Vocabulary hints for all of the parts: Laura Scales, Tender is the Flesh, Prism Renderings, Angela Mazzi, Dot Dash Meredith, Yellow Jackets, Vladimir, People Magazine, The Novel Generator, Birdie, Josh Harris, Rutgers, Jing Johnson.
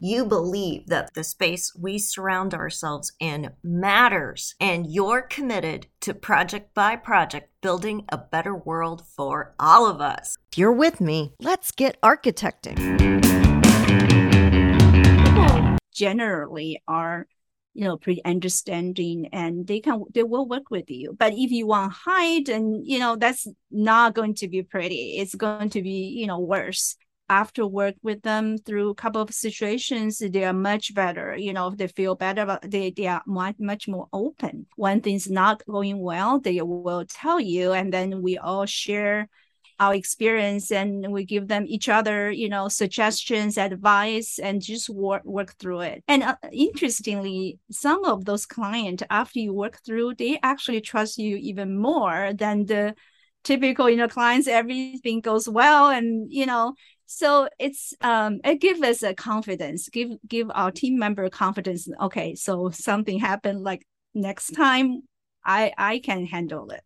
you believe that the space we surround ourselves in matters, and you're committed to project by project building a better world for all of us. If you're with me, let's get architecting. Generally are pre-understanding, and they will work with you. But if you want hide, and that's not going to be pretty. It's going to be worse. After work with them through a couple of situations, they are much better. They feel better about, they are much more open. When things not going well, they will tell you, and then we all share our experience, and we give them each other, suggestions, advice, and just work through it. And interestingly, some of those clients, after you work through, they actually trust you even more than the typical, clients. Everything goes well, and so it's it gives us a confidence, give our team member confidence. Okay, so something happened, like next time I can handle it.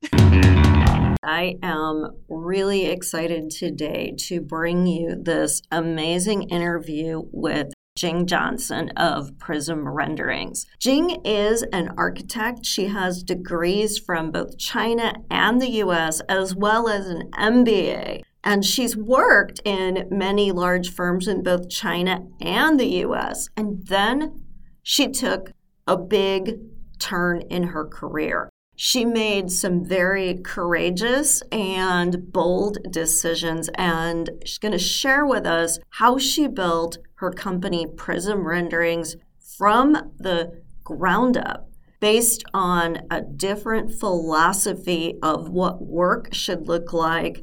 I am really excited today to bring you this amazing interview with Jing Johnson of Prism Renderings. Jing is an architect. She has degrees from both China and the US, as well as an MBA. And she's worked in many large firms in both China and the US. And then she took a big turn in her career. She made some very courageous and bold decisions, and she's going to share with us how she built her company Prism Renderings from the ground up, based on a different philosophy of what work should look like,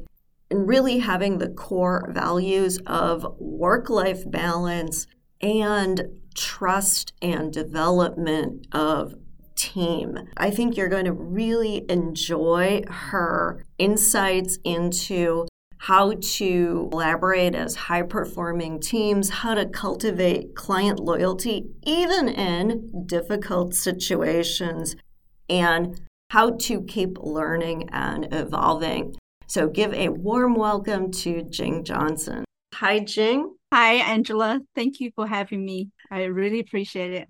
and really having the core values of work-life balance and trust and development of team. I think you're going to really enjoy her insights into how to collaborate as high-performing teams, how to cultivate client loyalty, even in difficult situations, and how to keep learning and evolving. So give a warm welcome to Jing Johnson. Hi, Jing. Hi, Angela. Thank you for having me. I really appreciate it.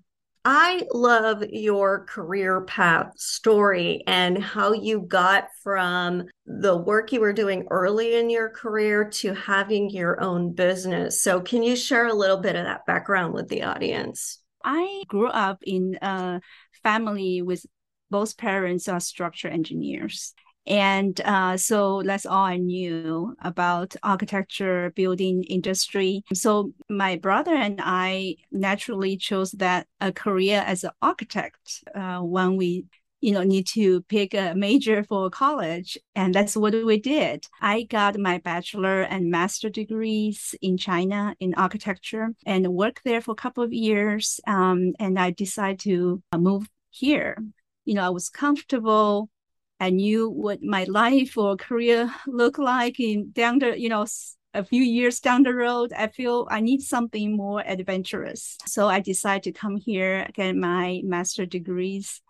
I love your career path story and how you got from the work you were doing early in your career to having your own business. So can you share a little bit of that background with the audience? I grew up in a family with both parents are structural engineers. And so that's all I knew about architecture, building industry. So my brother and I naturally chose that a career as an architect when we, need to pick a major for college. And that's what we did. I got my bachelor and master degrees in China in architecture and worked there for a couple of years. And I decided to move here. I was comfortable. I knew what my life or career looked like a few years down the road. I feel I need something more adventurous. So I decided to come here, get my master's degrees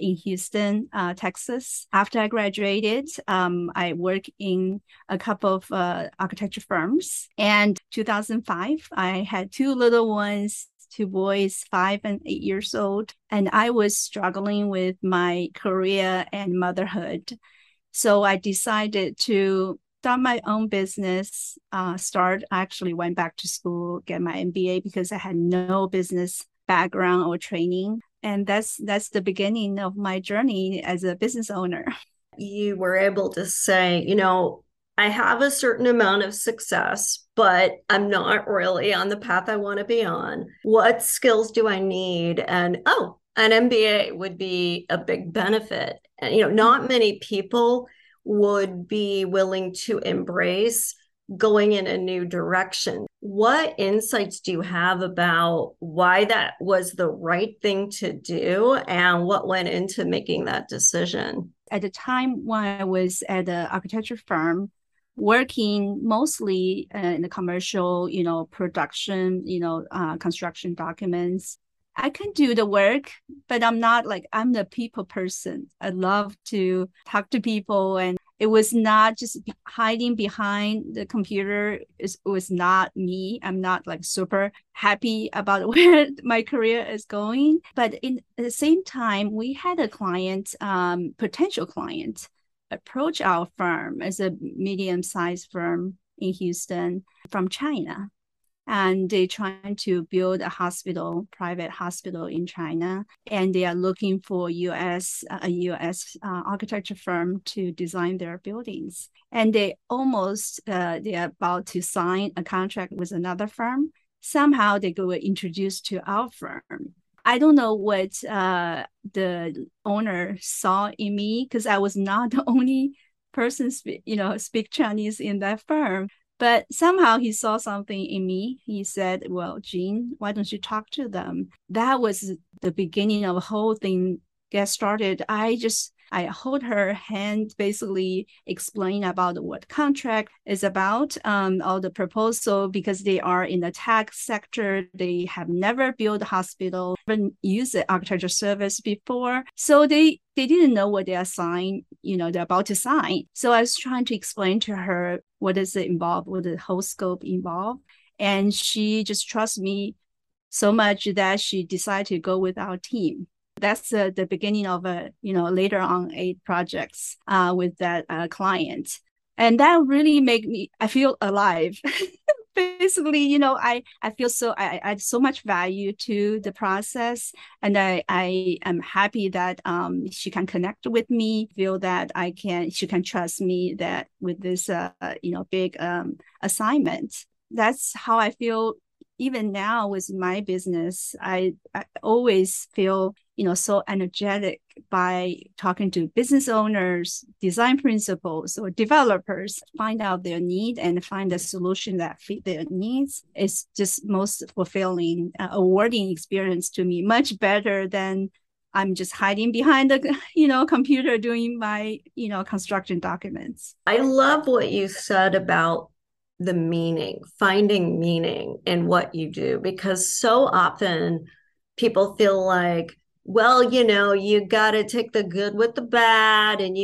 in Houston, Texas. After I graduated, I worked in a couple of architecture firms. And 2005, I had two little ones. Two boys, 5 and 8 years old, and I was struggling with my career and motherhood. So I decided to start my own business. I actually went back to school, get my MBA, because I had no business background or training. And that's the beginning of my journey as a business owner. You were able to say, I have a certain amount of success, but I'm not really on the path I want to be on. What skills do I need? And an MBA would be a big benefit. And, not many people would be willing to embrace going in a new direction. What insights do you have about why that was the right thing to do and what went into making that decision? At the time when I was at an architecture firm, working mostly in the commercial, production, construction documents. I can do the work, but I'm not like, I'm the people person. I love to talk to people, and it was not just hiding behind the computer. It was not me. I'm not like super happy about where my career is going. But in at the same time, we had a client, potential client, approach our firm as a medium-sized firm in Houston from China. And they're trying to build a hospital, private hospital in China. And they are looking for a U.S. architecture firm to design their buildings. And they are about to sign a contract with another firm. Somehow they were introduced to our firm. I don't know what the owner saw in me, because I was not the only person speak Chinese in that firm. But somehow he saw something in me. He said, well, Jing, why don't you talk to them? That was the beginning of the whole thing get started. I hold her hand, basically explain about what contract is about, all the proposal, because they are in the tech sector. They have never built a hospital, never used the architecture service before. So they didn't know what they are signing, they're about to sign. So I was trying to explain to her what is it involved, what the whole scope involved. And she just trusts me so much that she decided to go with our team. That's the beginning of later on 8 projects with that client. And that really I feel alive. Basically, I feel so, I add so much value to the process. And I am happy that she can connect with me, feel that she can trust me that with this, big assignment. That's how I feel. Even now with my business, I always feel, so energetic by talking to business owners, design principals, or developers, find out their need and find a solution that fit their needs. It's just most fulfilling, rewarding experience to me, much better than I'm just hiding behind the, computer doing my, construction documents. I love what you said about the meaning, finding meaning in what you do, because so often people feel like, well, you got to take the good with the bad, and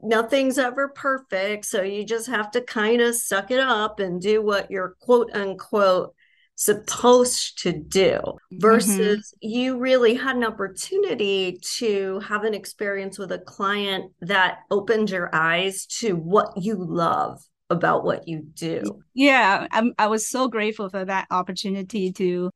nothing's ever perfect. So you just have to kind of suck it up and do what you're quote unquote supposed to do, versus you really had an opportunity to have an experience with a client that opened your eyes to what you love about what you do. Yeah, I was so grateful for that opportunity to,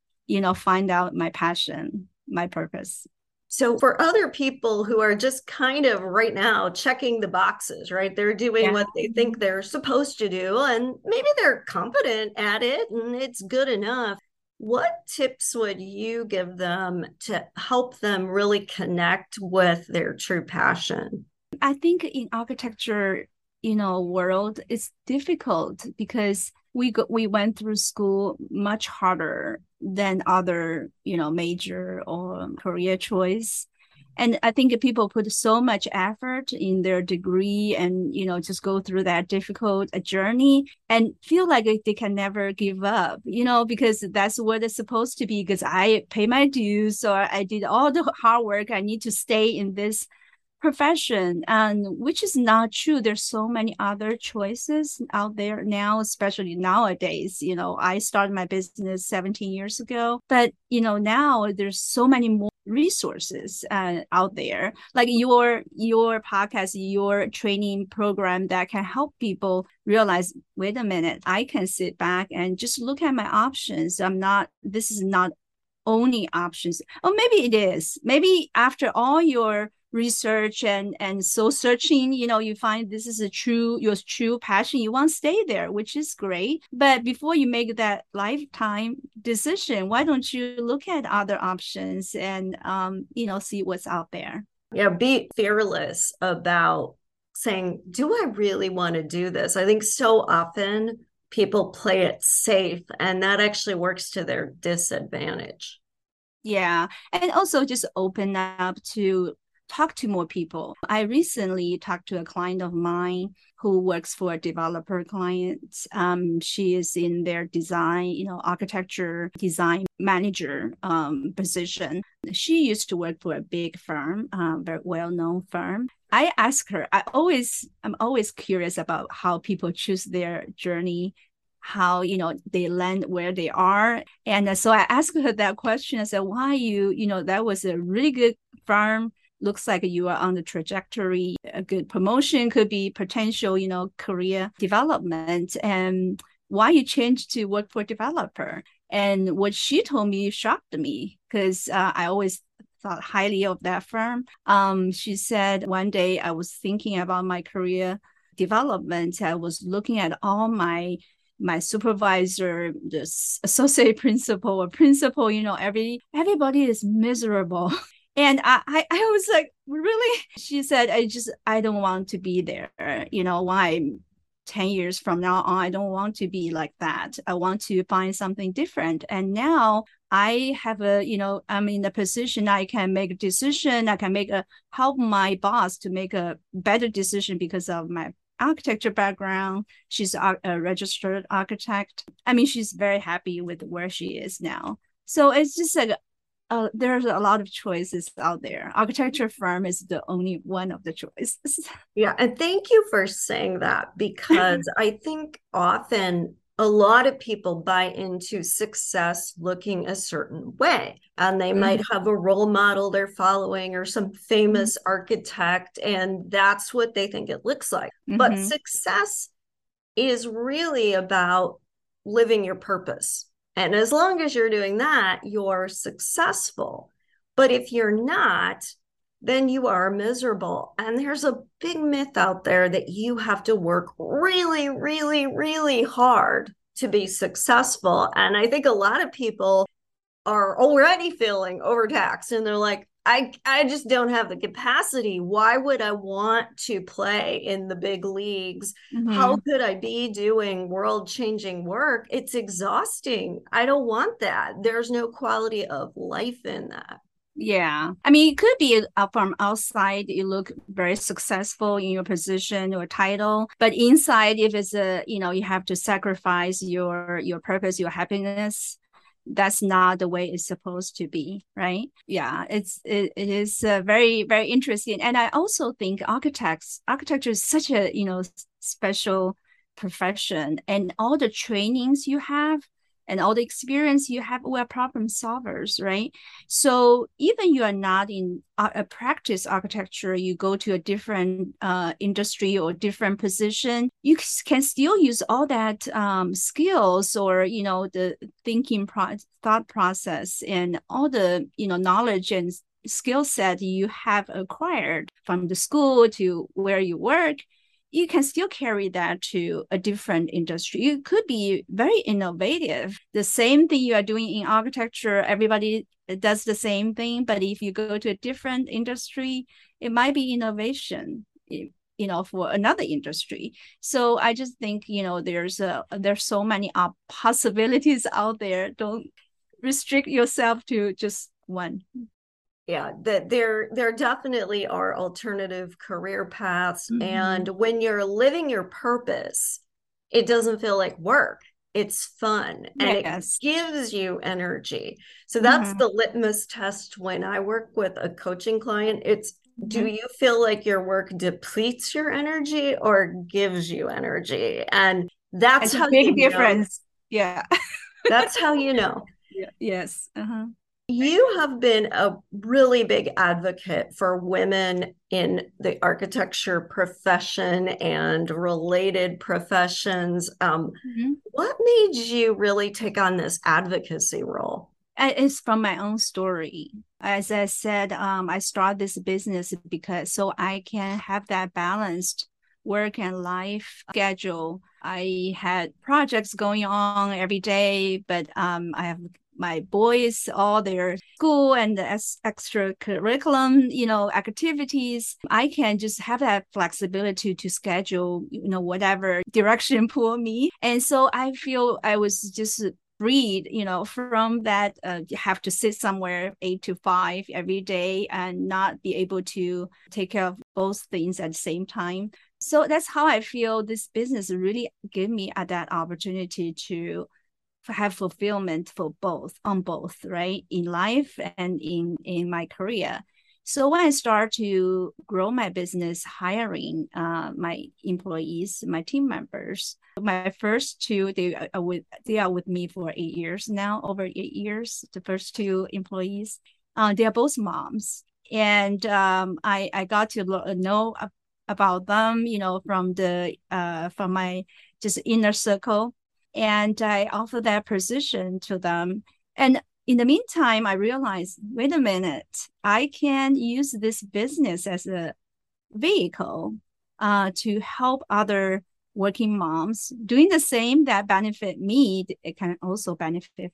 find out my passion, my purpose. So for other people who are just kind of right now checking the boxes, right? They're doing what they think they're supposed to do, and maybe they're competent at it and it's good enough. What tips would you give them to help them really connect with their true passion? I think in architecture, world, it's difficult because we went through school much harder than other, major or career choice. And I think people put so much effort in their degree and, just go through that difficult journey and feel like they can never give up, because that's what it's supposed to be, because I pay my dues, or I did all the hard work. I need to stay in this profession, and which is not true. There's so many other choices out there now, especially nowadays. I started my business 17 years ago, but now there's so many more resources out there, like your podcast, your training program that can help people realize, wait a minute, I can sit back and just look at my options. This is not only options. Oh, maybe it is. Maybe after all your research and soul searching, you find this is your true passion. You want to stay there, which is great. But before you make that lifetime decision, why don't you look at other options and, see what's out there? Yeah, be fearless about saying, do I really want to do this? I think so often people play it safe, and that actually works to their disadvantage. Yeah. And also just open up to talk to more people. I recently talked to a client of mine who works for a developer client. She is in their design, architecture design manager position. She used to work for a big firm, very well-known firm. I asked her, I'm always curious about how people choose their journey, how, they land where they are. And so I asked her that question. I said, why that was a really good firm. Looks like you are on the trajectory. A good promotion could be potential, career development. And why you changed to work for developer? And what she told me shocked me because I always thought highly of that firm. She said, one day I was thinking about my career development. I was looking at all my supervisor, this associate principal or principal, everybody is miserable. And I was like, really? She said, I don't want to be there. Why 10 years from now on, I don't want to be like that. I want to find something different. And now I have I'm in a position I can make a decision. I can help my boss to make a better decision because of my architecture background. She's a registered architect. She's very happy with where she is now. So it's just like, there's a lot of choices out there. Architecture firm is the only one of the choices. Yeah. And thank you for saying that, because I think often a lot of people buy into success looking a certain way, and they might have a role model they're following or some famous architect, and that's what they think it looks like. But success is really about living your purpose. And as long as you're doing that, you're successful. But if you're not, then you are miserable. And there's a big myth out there that you have to work really, really, really hard to be successful. And I think a lot of people are already feeling overtaxed, and they're like, I just don't have the capacity. Why would I want to play in the big leagues? How could I be doing world-changing work? It's exhausting. I don't want that. There's no quality of life in that. Yeah. It could be from outside, you look very successful in your position or title, but inside, if it's you have to sacrifice your purpose, your happiness, that's not the way it's supposed to be, right? Yeah, it is very, very interesting. And I also think architecture is such a, special profession, and all the trainings you have and all the experience you have, we're problem solvers, right? So even you are not in a practice architecture, you go to a different industry or different position, you can still use all that skills or, the thinking thought process and all the, knowledge and skill set you have acquired from the school to where you work. You can still carry that to a different industry. You could be very innovative. The same thing you are doing in architecture, everybody does the same thing. But if you go to a different industry, it might be innovation, for another industry. So I just think, there's so many possibilities out there. Don't restrict yourself to just one. Yeah, that there definitely are alternative career paths. And when you're living your purpose, it doesn't feel like work. It's fun, and it gives you energy. So that's the litmus test when I work with a coaching client. It's, do you feel like your work depletes your energy or gives you energy? And that's how big difference. Know. Yeah. That's how you know. Yeah. Yes. Uh-huh. You have been a really big advocate for women in the architecture profession and related professions. What made you really take on this advocacy role? It's from my own story. As I said, I started this business so I can have that balanced work and life schedule. I had projects going on every day, but I have my boys, all their school and the extra curriculum, activities. I can just have that flexibility to schedule, whatever direction pull me. And so I feel I was just read, you know, from that you have to sit somewhere 8 to 5 every day and not be able to take care of both things at the same time. So that's how I feel this business really gave me that opportunity to have fulfillment for both, on both, right? In life and in my career. So when I start to grow my business, hiring my employees, my team members, my first two, they are with me for 8 years now, over 8 years, the first two employees, they are both moms. And I got to know about them, you know, from my just inner circle. And I offer that position to them. And in the meantime, I realized, wait a minute, I can use this business as a vehicle to help other working moms doing the same that benefit me. It can also benefit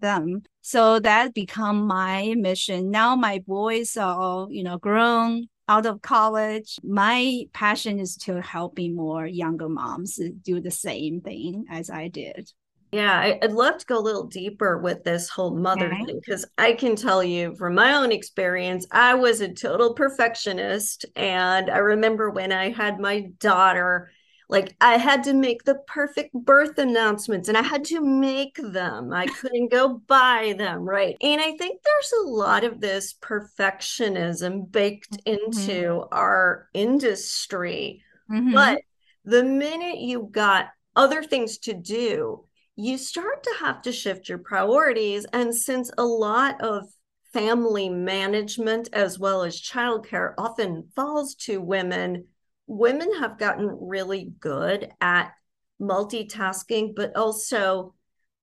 them. So that become my mission. Now my boys are all, you know, grown, out of college. My passion is to helping more younger moms do the same thing as I did. Yeah, I'd love to go a little deeper with this whole mother thing, because I can tell you from my own experience, I was a total perfectionist. And I remember when I had my daughter, like I had to make the perfect birth announcements and I had to make them. I couldn't go buy them, right? And I think there's a lot of this perfectionism baked into our industry. But the minute you got other things to do, you start to have to shift your priorities. And since a lot of family management as well as childcare often falls to women, women have gotten really good at multitasking, but also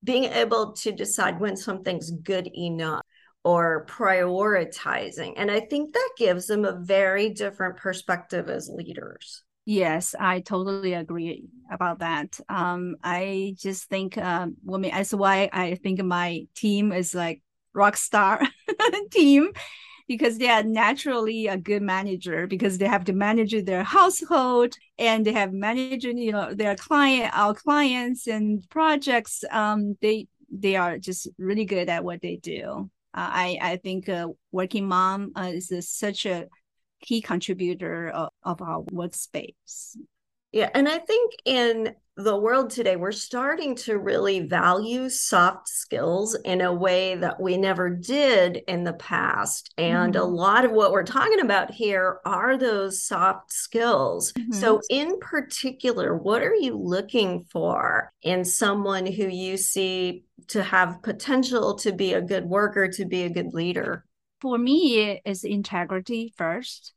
being able to decide when something's good enough or prioritizing. And I think that gives them a very different perspective as leaders. Yes, I totally agree about that. I just think women, that's why I think my team is like rock star team, because they are naturally a good manager, because they have to manage their household and they have managing, you know, their clients and projects. They are just really good at what they do. I think working mom is such a key contributor of our workspace. Yeah. And I think in the world today, we're starting to really value soft skills in a way that we never did in the past. And a lot of what we're talking about here are those soft skills. So in particular, what are you looking for in someone who you see to have potential to be a good worker, to be a good leader? For me, it's integrity first.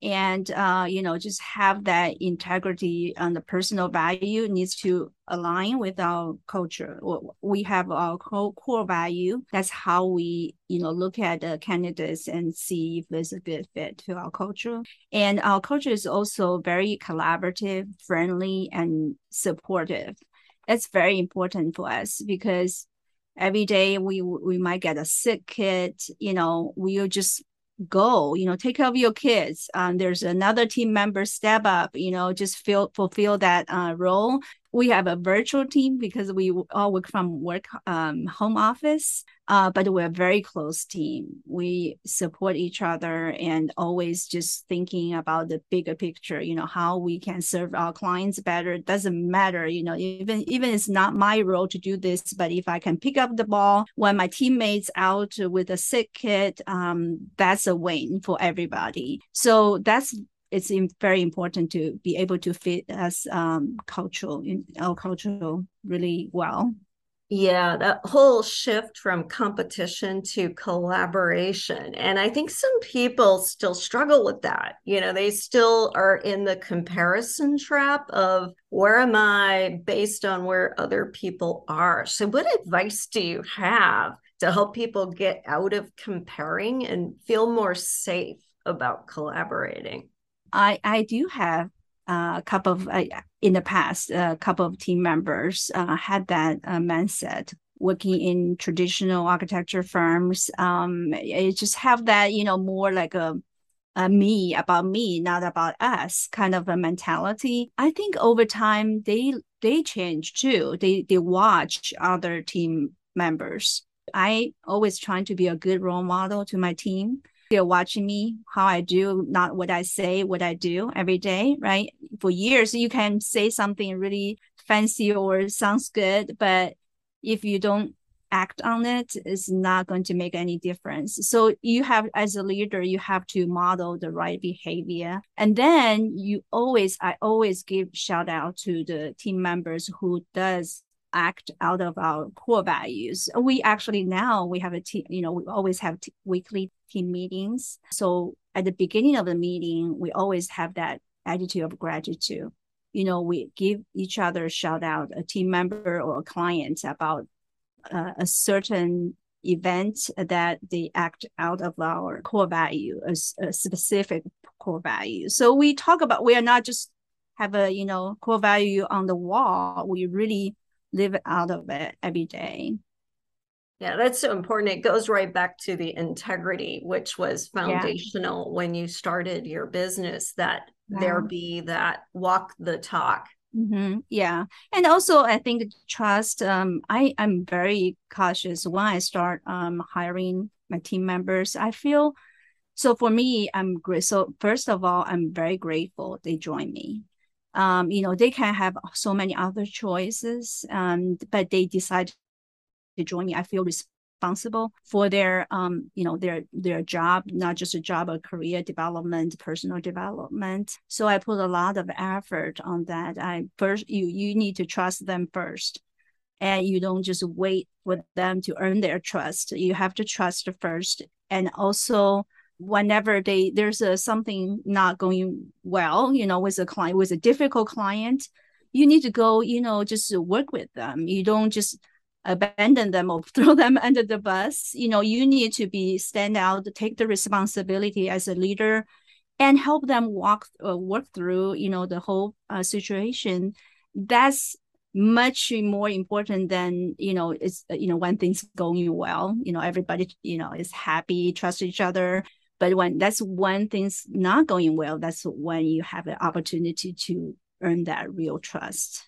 And, you know, just have that integrity and the personal value needs to align with our culture. We have our core value. That's how we, you know, look at the candidates and see if there's a good fit to our culture. And our culture is also very collaborative, friendly, and supportive. That's very important for us because every day we might get a sick kid, you know, we'll just go, you know, take care of your kids. There's another team member step up, you know, just fulfill that role. We have a virtual team because we all work from home office, but we're a very close team. We support each other and always just thinking about the bigger picture, you know, how we can serve our clients better. It doesn't matter, you know, even it's not my role to do this, but if I can pick up the ball when my teammate's out with a sick kid, that's a win for everybody. So it's very important to be able to fit as our cultural really well. Yeah, that whole shift from competition to collaboration. And I think some people still struggle with that. You know, they still are in the comparison trap of where am I based on where other people are. So what advice do you have to help people get out of comparing and feel more safe about collaborating? I do have a couple of, in the past, a couple of team members had that mindset working in traditional architecture firms. It just have that, you know, more like a me, about me, not about us kind of a mentality. I think over time they change too. They watch other team members. I always trying to be a good role model to my team. They're watching me, how I do, not what I say, what I do every day, right? For years, you can say something really fancy or sounds good, but if you don't act on it, it's not going to make any difference. So you have, as a leader, you have to model the right behavior. And then I always give shout out to the team members who does act out of our core values. We actually now we have a team, we always have weekly team meetings. So at the beginning of the meeting, we always have that attitude of gratitude. We give each other a shout out, a team member or a client about a certain event that they act out of our core value, a specific core value. So we talk about, we are not just have a, core value on the wall. We really live out of it every day. Yeah, that's so important. It goes right back to the integrity, which was foundational when you started your business, that there be that walk the talk. Mm-hmm. Yeah. And also, I think trust, I'm very cautious when I start hiring my team members. I feel, so for me, I'm great. So first of all, I'm very grateful they joined me. They can have so many other choices, but they decide to join me. I feel responsible for their job, not just a job, a career development, personal development. So I put a lot of effort on that. You need to trust them first, and you don't just wait for them to earn their trust. You have to trust first. And also, whenever there's something not going well, with a client, with a difficult client, you need to go, just work with them. You don't just abandon them or throw them under the bus. You need to stand out, take the responsibility as a leader, and help them work through, the whole situation. That's much more important than, it's, when things going well, everybody, is happy, trust each other. But when things not going well, that's when you have an opportunity to earn that real trust.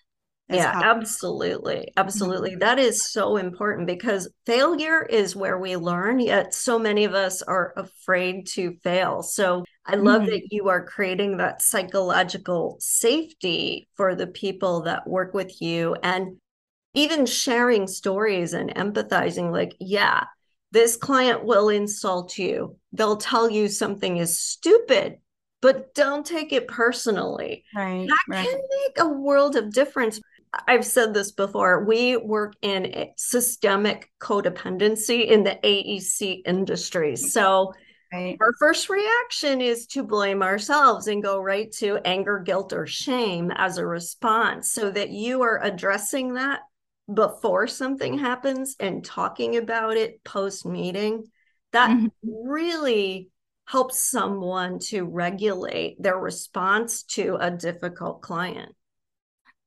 Absolutely. Absolutely. Mm-hmm. That is so important, because failure is where we learn, yet so many of us are afraid to fail. So I love that you are creating that psychological safety for the people that work with you, and even sharing stories and empathizing, like, this client will insult you. They'll tell you something is stupid, but don't take it personally. Right, that can make a world of difference. I've said this before. We work in systemic codependency in the AEC industry. So our first reaction is to blame ourselves and go right to anger, guilt, or shame as a response, so that you are addressing that before something happens and talking about it post-meeting. That really helps someone to regulate their response to a difficult client.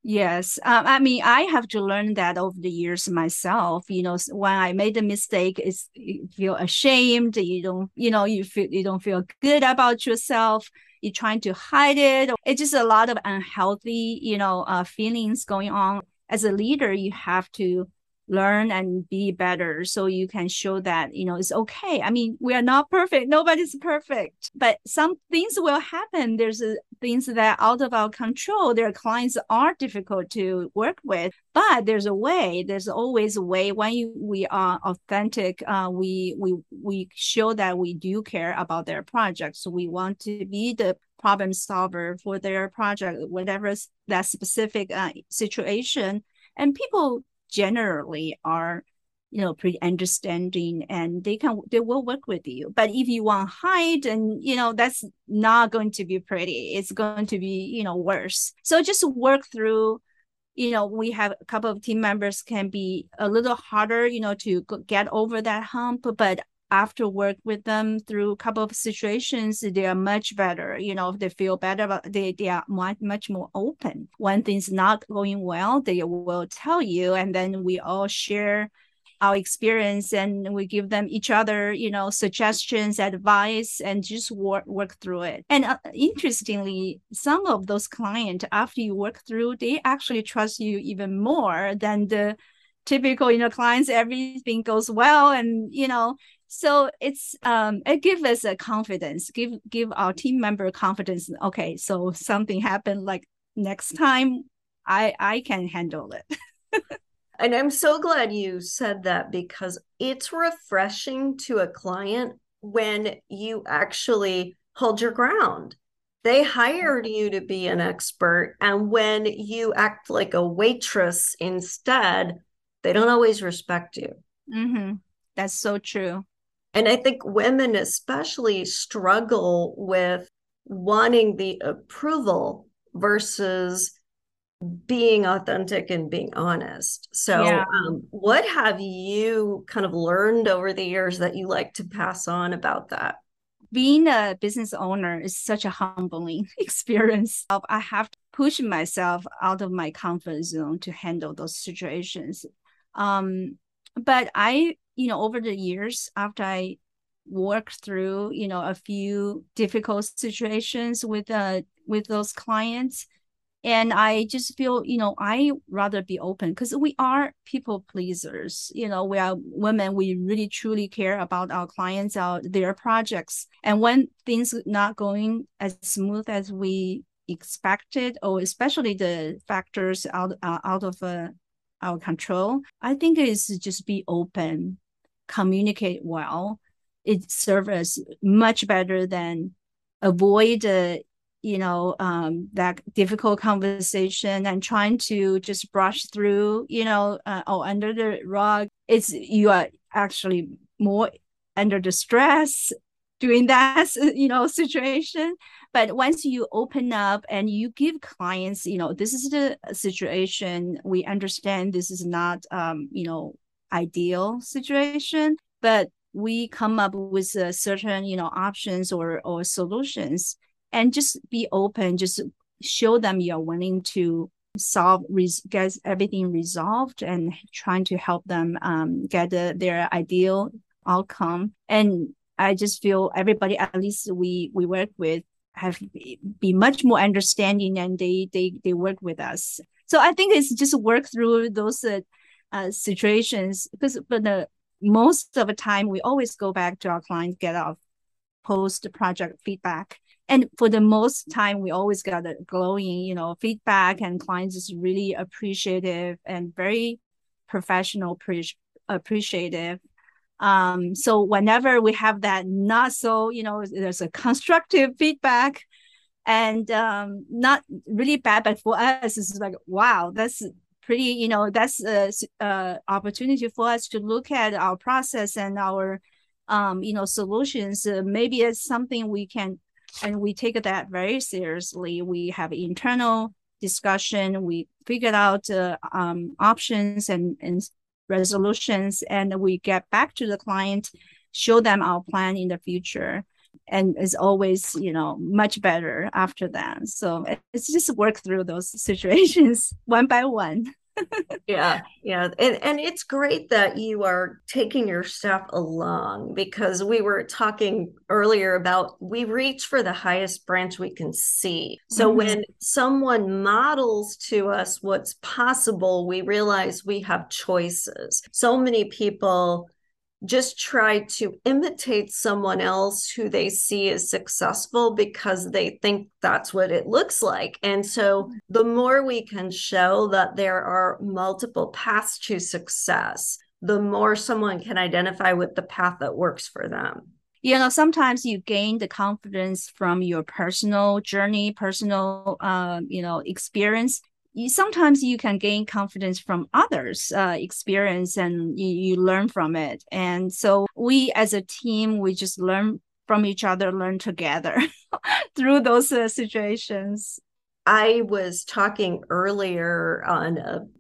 Yes. I have to learn that over the years myself. When I made a mistake, you feel ashamed. You don't feel good about yourself. You're trying to hide it. It's just a lot of unhealthy, feelings going on. As a leader, you have to learn and be better, so you can show that, it's okay. I mean, we are not perfect. Nobody's perfect, but some things will happen. There's things that are out of our control. Their clients are difficult to work with, but there's a way. There's always a way. When we are authentic, we show that we do care about their projects. So we want to be the problem solver for their project, whatever that specific situation. And people generally are, pretty understanding, and they will work with you. But if you want to hide, and that's not going to be pretty. It's going to be, worse. So just work through. We have a couple of team members can be a little harder, to get over that hump. But after work with them through a couple of situations, they are much better. They feel better, but they are much more open. When things not going well, they will tell you, and then we all share our experience, and we give them each other, you know, suggestions, advice, and just work through it. And interestingly, some of those clients, after you work through, they actually trust you even more than the typical, you know, clients, everything goes well. And, you know, so it's, it gives us a confidence, give our team member confidence. Okay, so something happened, like next time I can handle it. And I'm so glad you said that, because it's refreshing to a client when you actually hold your ground. They hired you to be an expert, and when you act like a waitress instead, they don't always respect you. Mm-hmm. That's so true. And I think women especially struggle with wanting the approval versus being authentic and being honest. So yeah. What have you kind of learned over the years that you like to pass on about that? Being a business owner is such a humbling experience. I have to push myself out of my comfort zone to handle those situations. But I, you know, over the years, after I worked through, you know, a few difficult situations with those clients, and I just feel, you know, I rather be open, because we are people pleasers. You know, we are women. We really, truly care about our clients, their projects. And when things not going as smooth as we expected, or especially the factors out of our control, I think it's just be open, communicate well. It serves us much better than avoid you know, that difficult conversation and trying to just brush through, you know, or under the rug. It's, you are actually more under the stress doing that, you know, situation. But once you open up and you give clients, you know, this is the situation, we understand this is not, you know, ideal situation, but we come up with certain, you know, options or solutions. And just be open, just show them you're willing to get everything resolved and trying to help them get their ideal outcome. And I just feel everybody, at least we work with, have be much more understanding, and they work with us. So I think it's just work through those situations, because most of the time we always go back to our clients, get our post-project feedback. And for the most time, we always got a glowing, you know, feedback, and clients is really appreciative and very professional, appreciative. So whenever we have that, not so, you know, there's a constructive feedback, and not really bad, but for us, it's like, wow, that's pretty, you know, that's a opportunity for us to look at our process and our, you know, solutions. Maybe it's something we can. And we take that very seriously. We have internal discussion. We figured out options and resolutions, and we get back to the client, show them our plan in the future. And it's always, you know, much better after that. So it's just work through those situations one by one. Yeah. And it's great that you are taking your staff along, because we were talking earlier about we reach for the highest branch we can see. So mm-hmm. when someone models to us what's possible, we realize we have choices. So many people just try to imitate someone else who they see as successful because they think that's what it looks like. And so the more we can show that there are multiple paths to success, the more someone can identify with the path that works for them. You know, sometimes you gain the confidence from your personal journey, personal, you know, experience. Sometimes you can gain confidence from others' experience, and you learn from it. And so we as a team, we just learn from each other, learn together through those situations. I was talking earlier on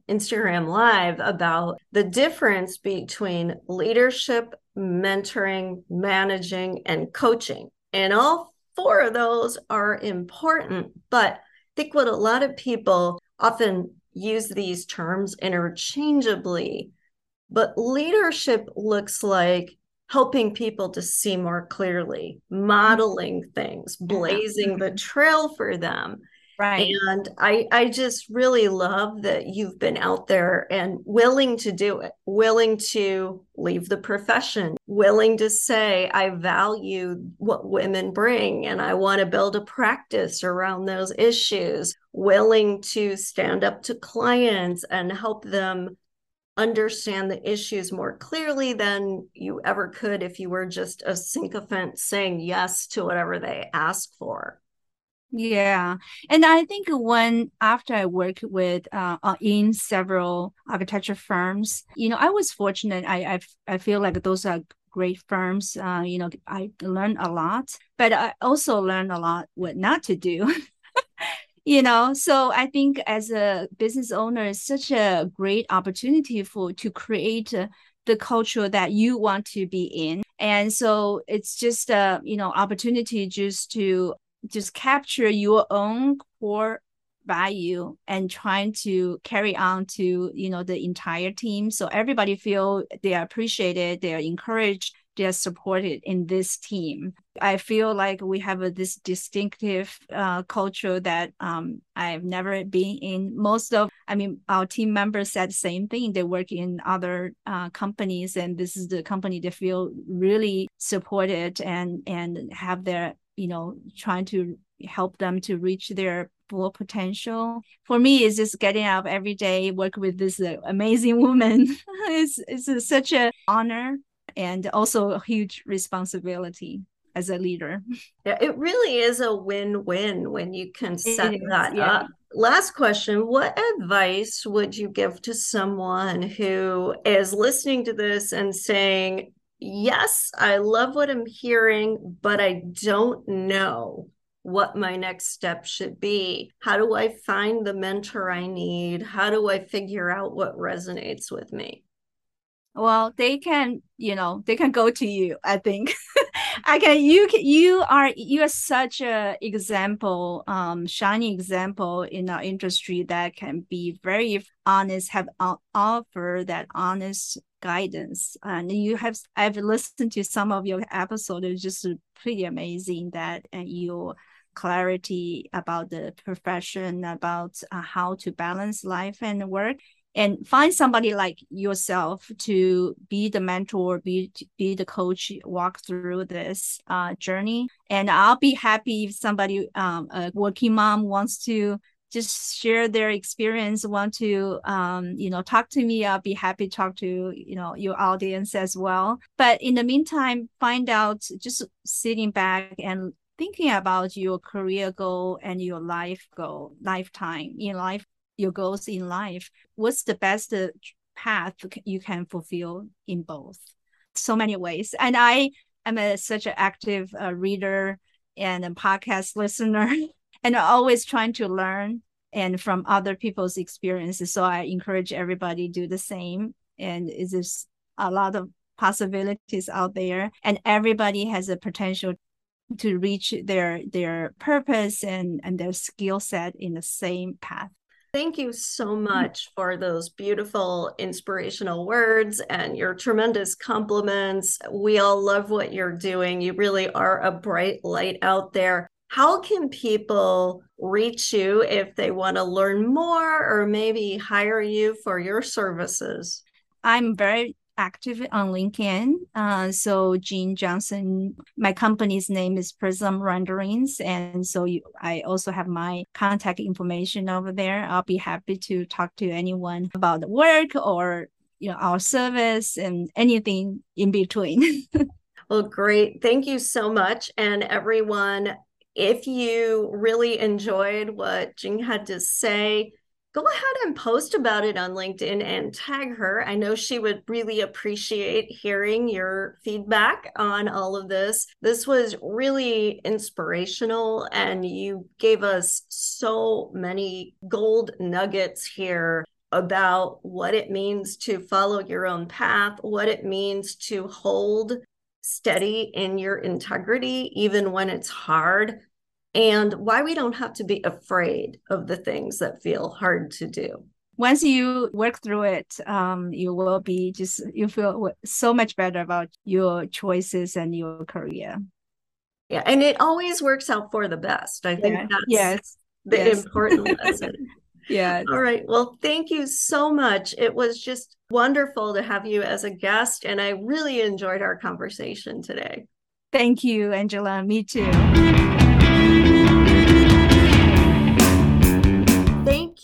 Instagram Live about the difference between leadership, mentoring, managing, and coaching. And all four of those are important, but I think what a lot of people often use these terms interchangeably, But leadership looks like helping people to see more clearly, modeling things, blazing the trail for them. Right. And I just really love that you've been out there and willing to do it, willing to leave the profession, willing to say, I value what women bring and I want to build a practice around those issues, willing to stand up to clients and help them understand the issues more clearly than you ever could if you were just a sycophant saying yes to whatever they ask for. Yeah. And I think when, after I worked with, in several architecture firms, you know, I was fortunate. I feel like those are great firms. You know, I learned a lot, but I also learned a lot what not to do, you know? So I think as a business owner, it's such a great opportunity to create the culture that you want to be in. And so it's just a, you know, opportunity just to, capture your own core value and trying to carry on to, you know, the entire team. So everybody feel they are appreciated, they are encouraged, they are supported in this team. I feel like we have this distinctive culture that I've never been in. Most of, I mean, our team members said the same thing. They work in other companies, and this is the company they feel really supported and have their, you know, trying to help them to reach their full potential. For me, it's just getting up every day, work with this amazing woman. It's such an honor and also a huge responsibility as a leader. Yeah, it really is a win-win when you can set that up. Last question, what advice would you give to someone who is listening to this and saying, yes, I love what I'm hearing, but I don't know what my next step should be. How do I find the mentor I need? How do I figure out what resonates with me? Well, they can, you know, they can go to you, I think. You are such an example, shining example in our industry that can be very honest, have offer that honest guidance. And I've listened to some of your episodes. It's just pretty amazing that your clarity about the profession, about how to balance life and work, and find somebody like yourself to be the mentor, be the coach, walk through this journey. And I'll be happy if somebody, a working mom, wants to just share their experience, want to, you know, talk to me. I'll be happy to talk to, you know, your audience as well. But in the meantime, find out, just sitting back and thinking about your career goal and your life goal, your goals in life. What's the best path you can fulfill in both? So many ways. And I am such an active reader and a podcast listener. And always trying to learn and from other people's experiences. So I encourage everybody to do the same. And there's a lot of possibilities out there. And everybody has a potential to reach their purpose and their skill set in the same path. Thank you so much for those beautiful, inspirational words and your tremendous compliments. We all love what you're doing. You really are a bright light out there. How can people reach you if they want to learn more or maybe hire you for your services? I'm very active on LinkedIn. So Jing Johnson, my company's name is Prism Renderings. And so I also have my contact information over there. I'll be happy to talk to anyone about the work or, you know, our service and anything in between. Well, great. Thank you so much. And everyone, if you really enjoyed what Jing had to say, go ahead and post about it on LinkedIn and tag her. I know she would really appreciate hearing your feedback on all of this. This was really inspirational, and you gave us so many gold nuggets here about what it means to follow your own path, what it means to hold steady in your integrity, even when it's hard, and why we don't have to be afraid of the things that feel hard to do. once you work through it, you will be just, you feel so much better about your choices and your career. Yeah. And it always works out for the best. I think that's the important lesson. Yeah. All right. Well, thank you so much. It was just wonderful to have you as a guest, and I really enjoyed our conversation today. Thank you, Angela. Me too. Thank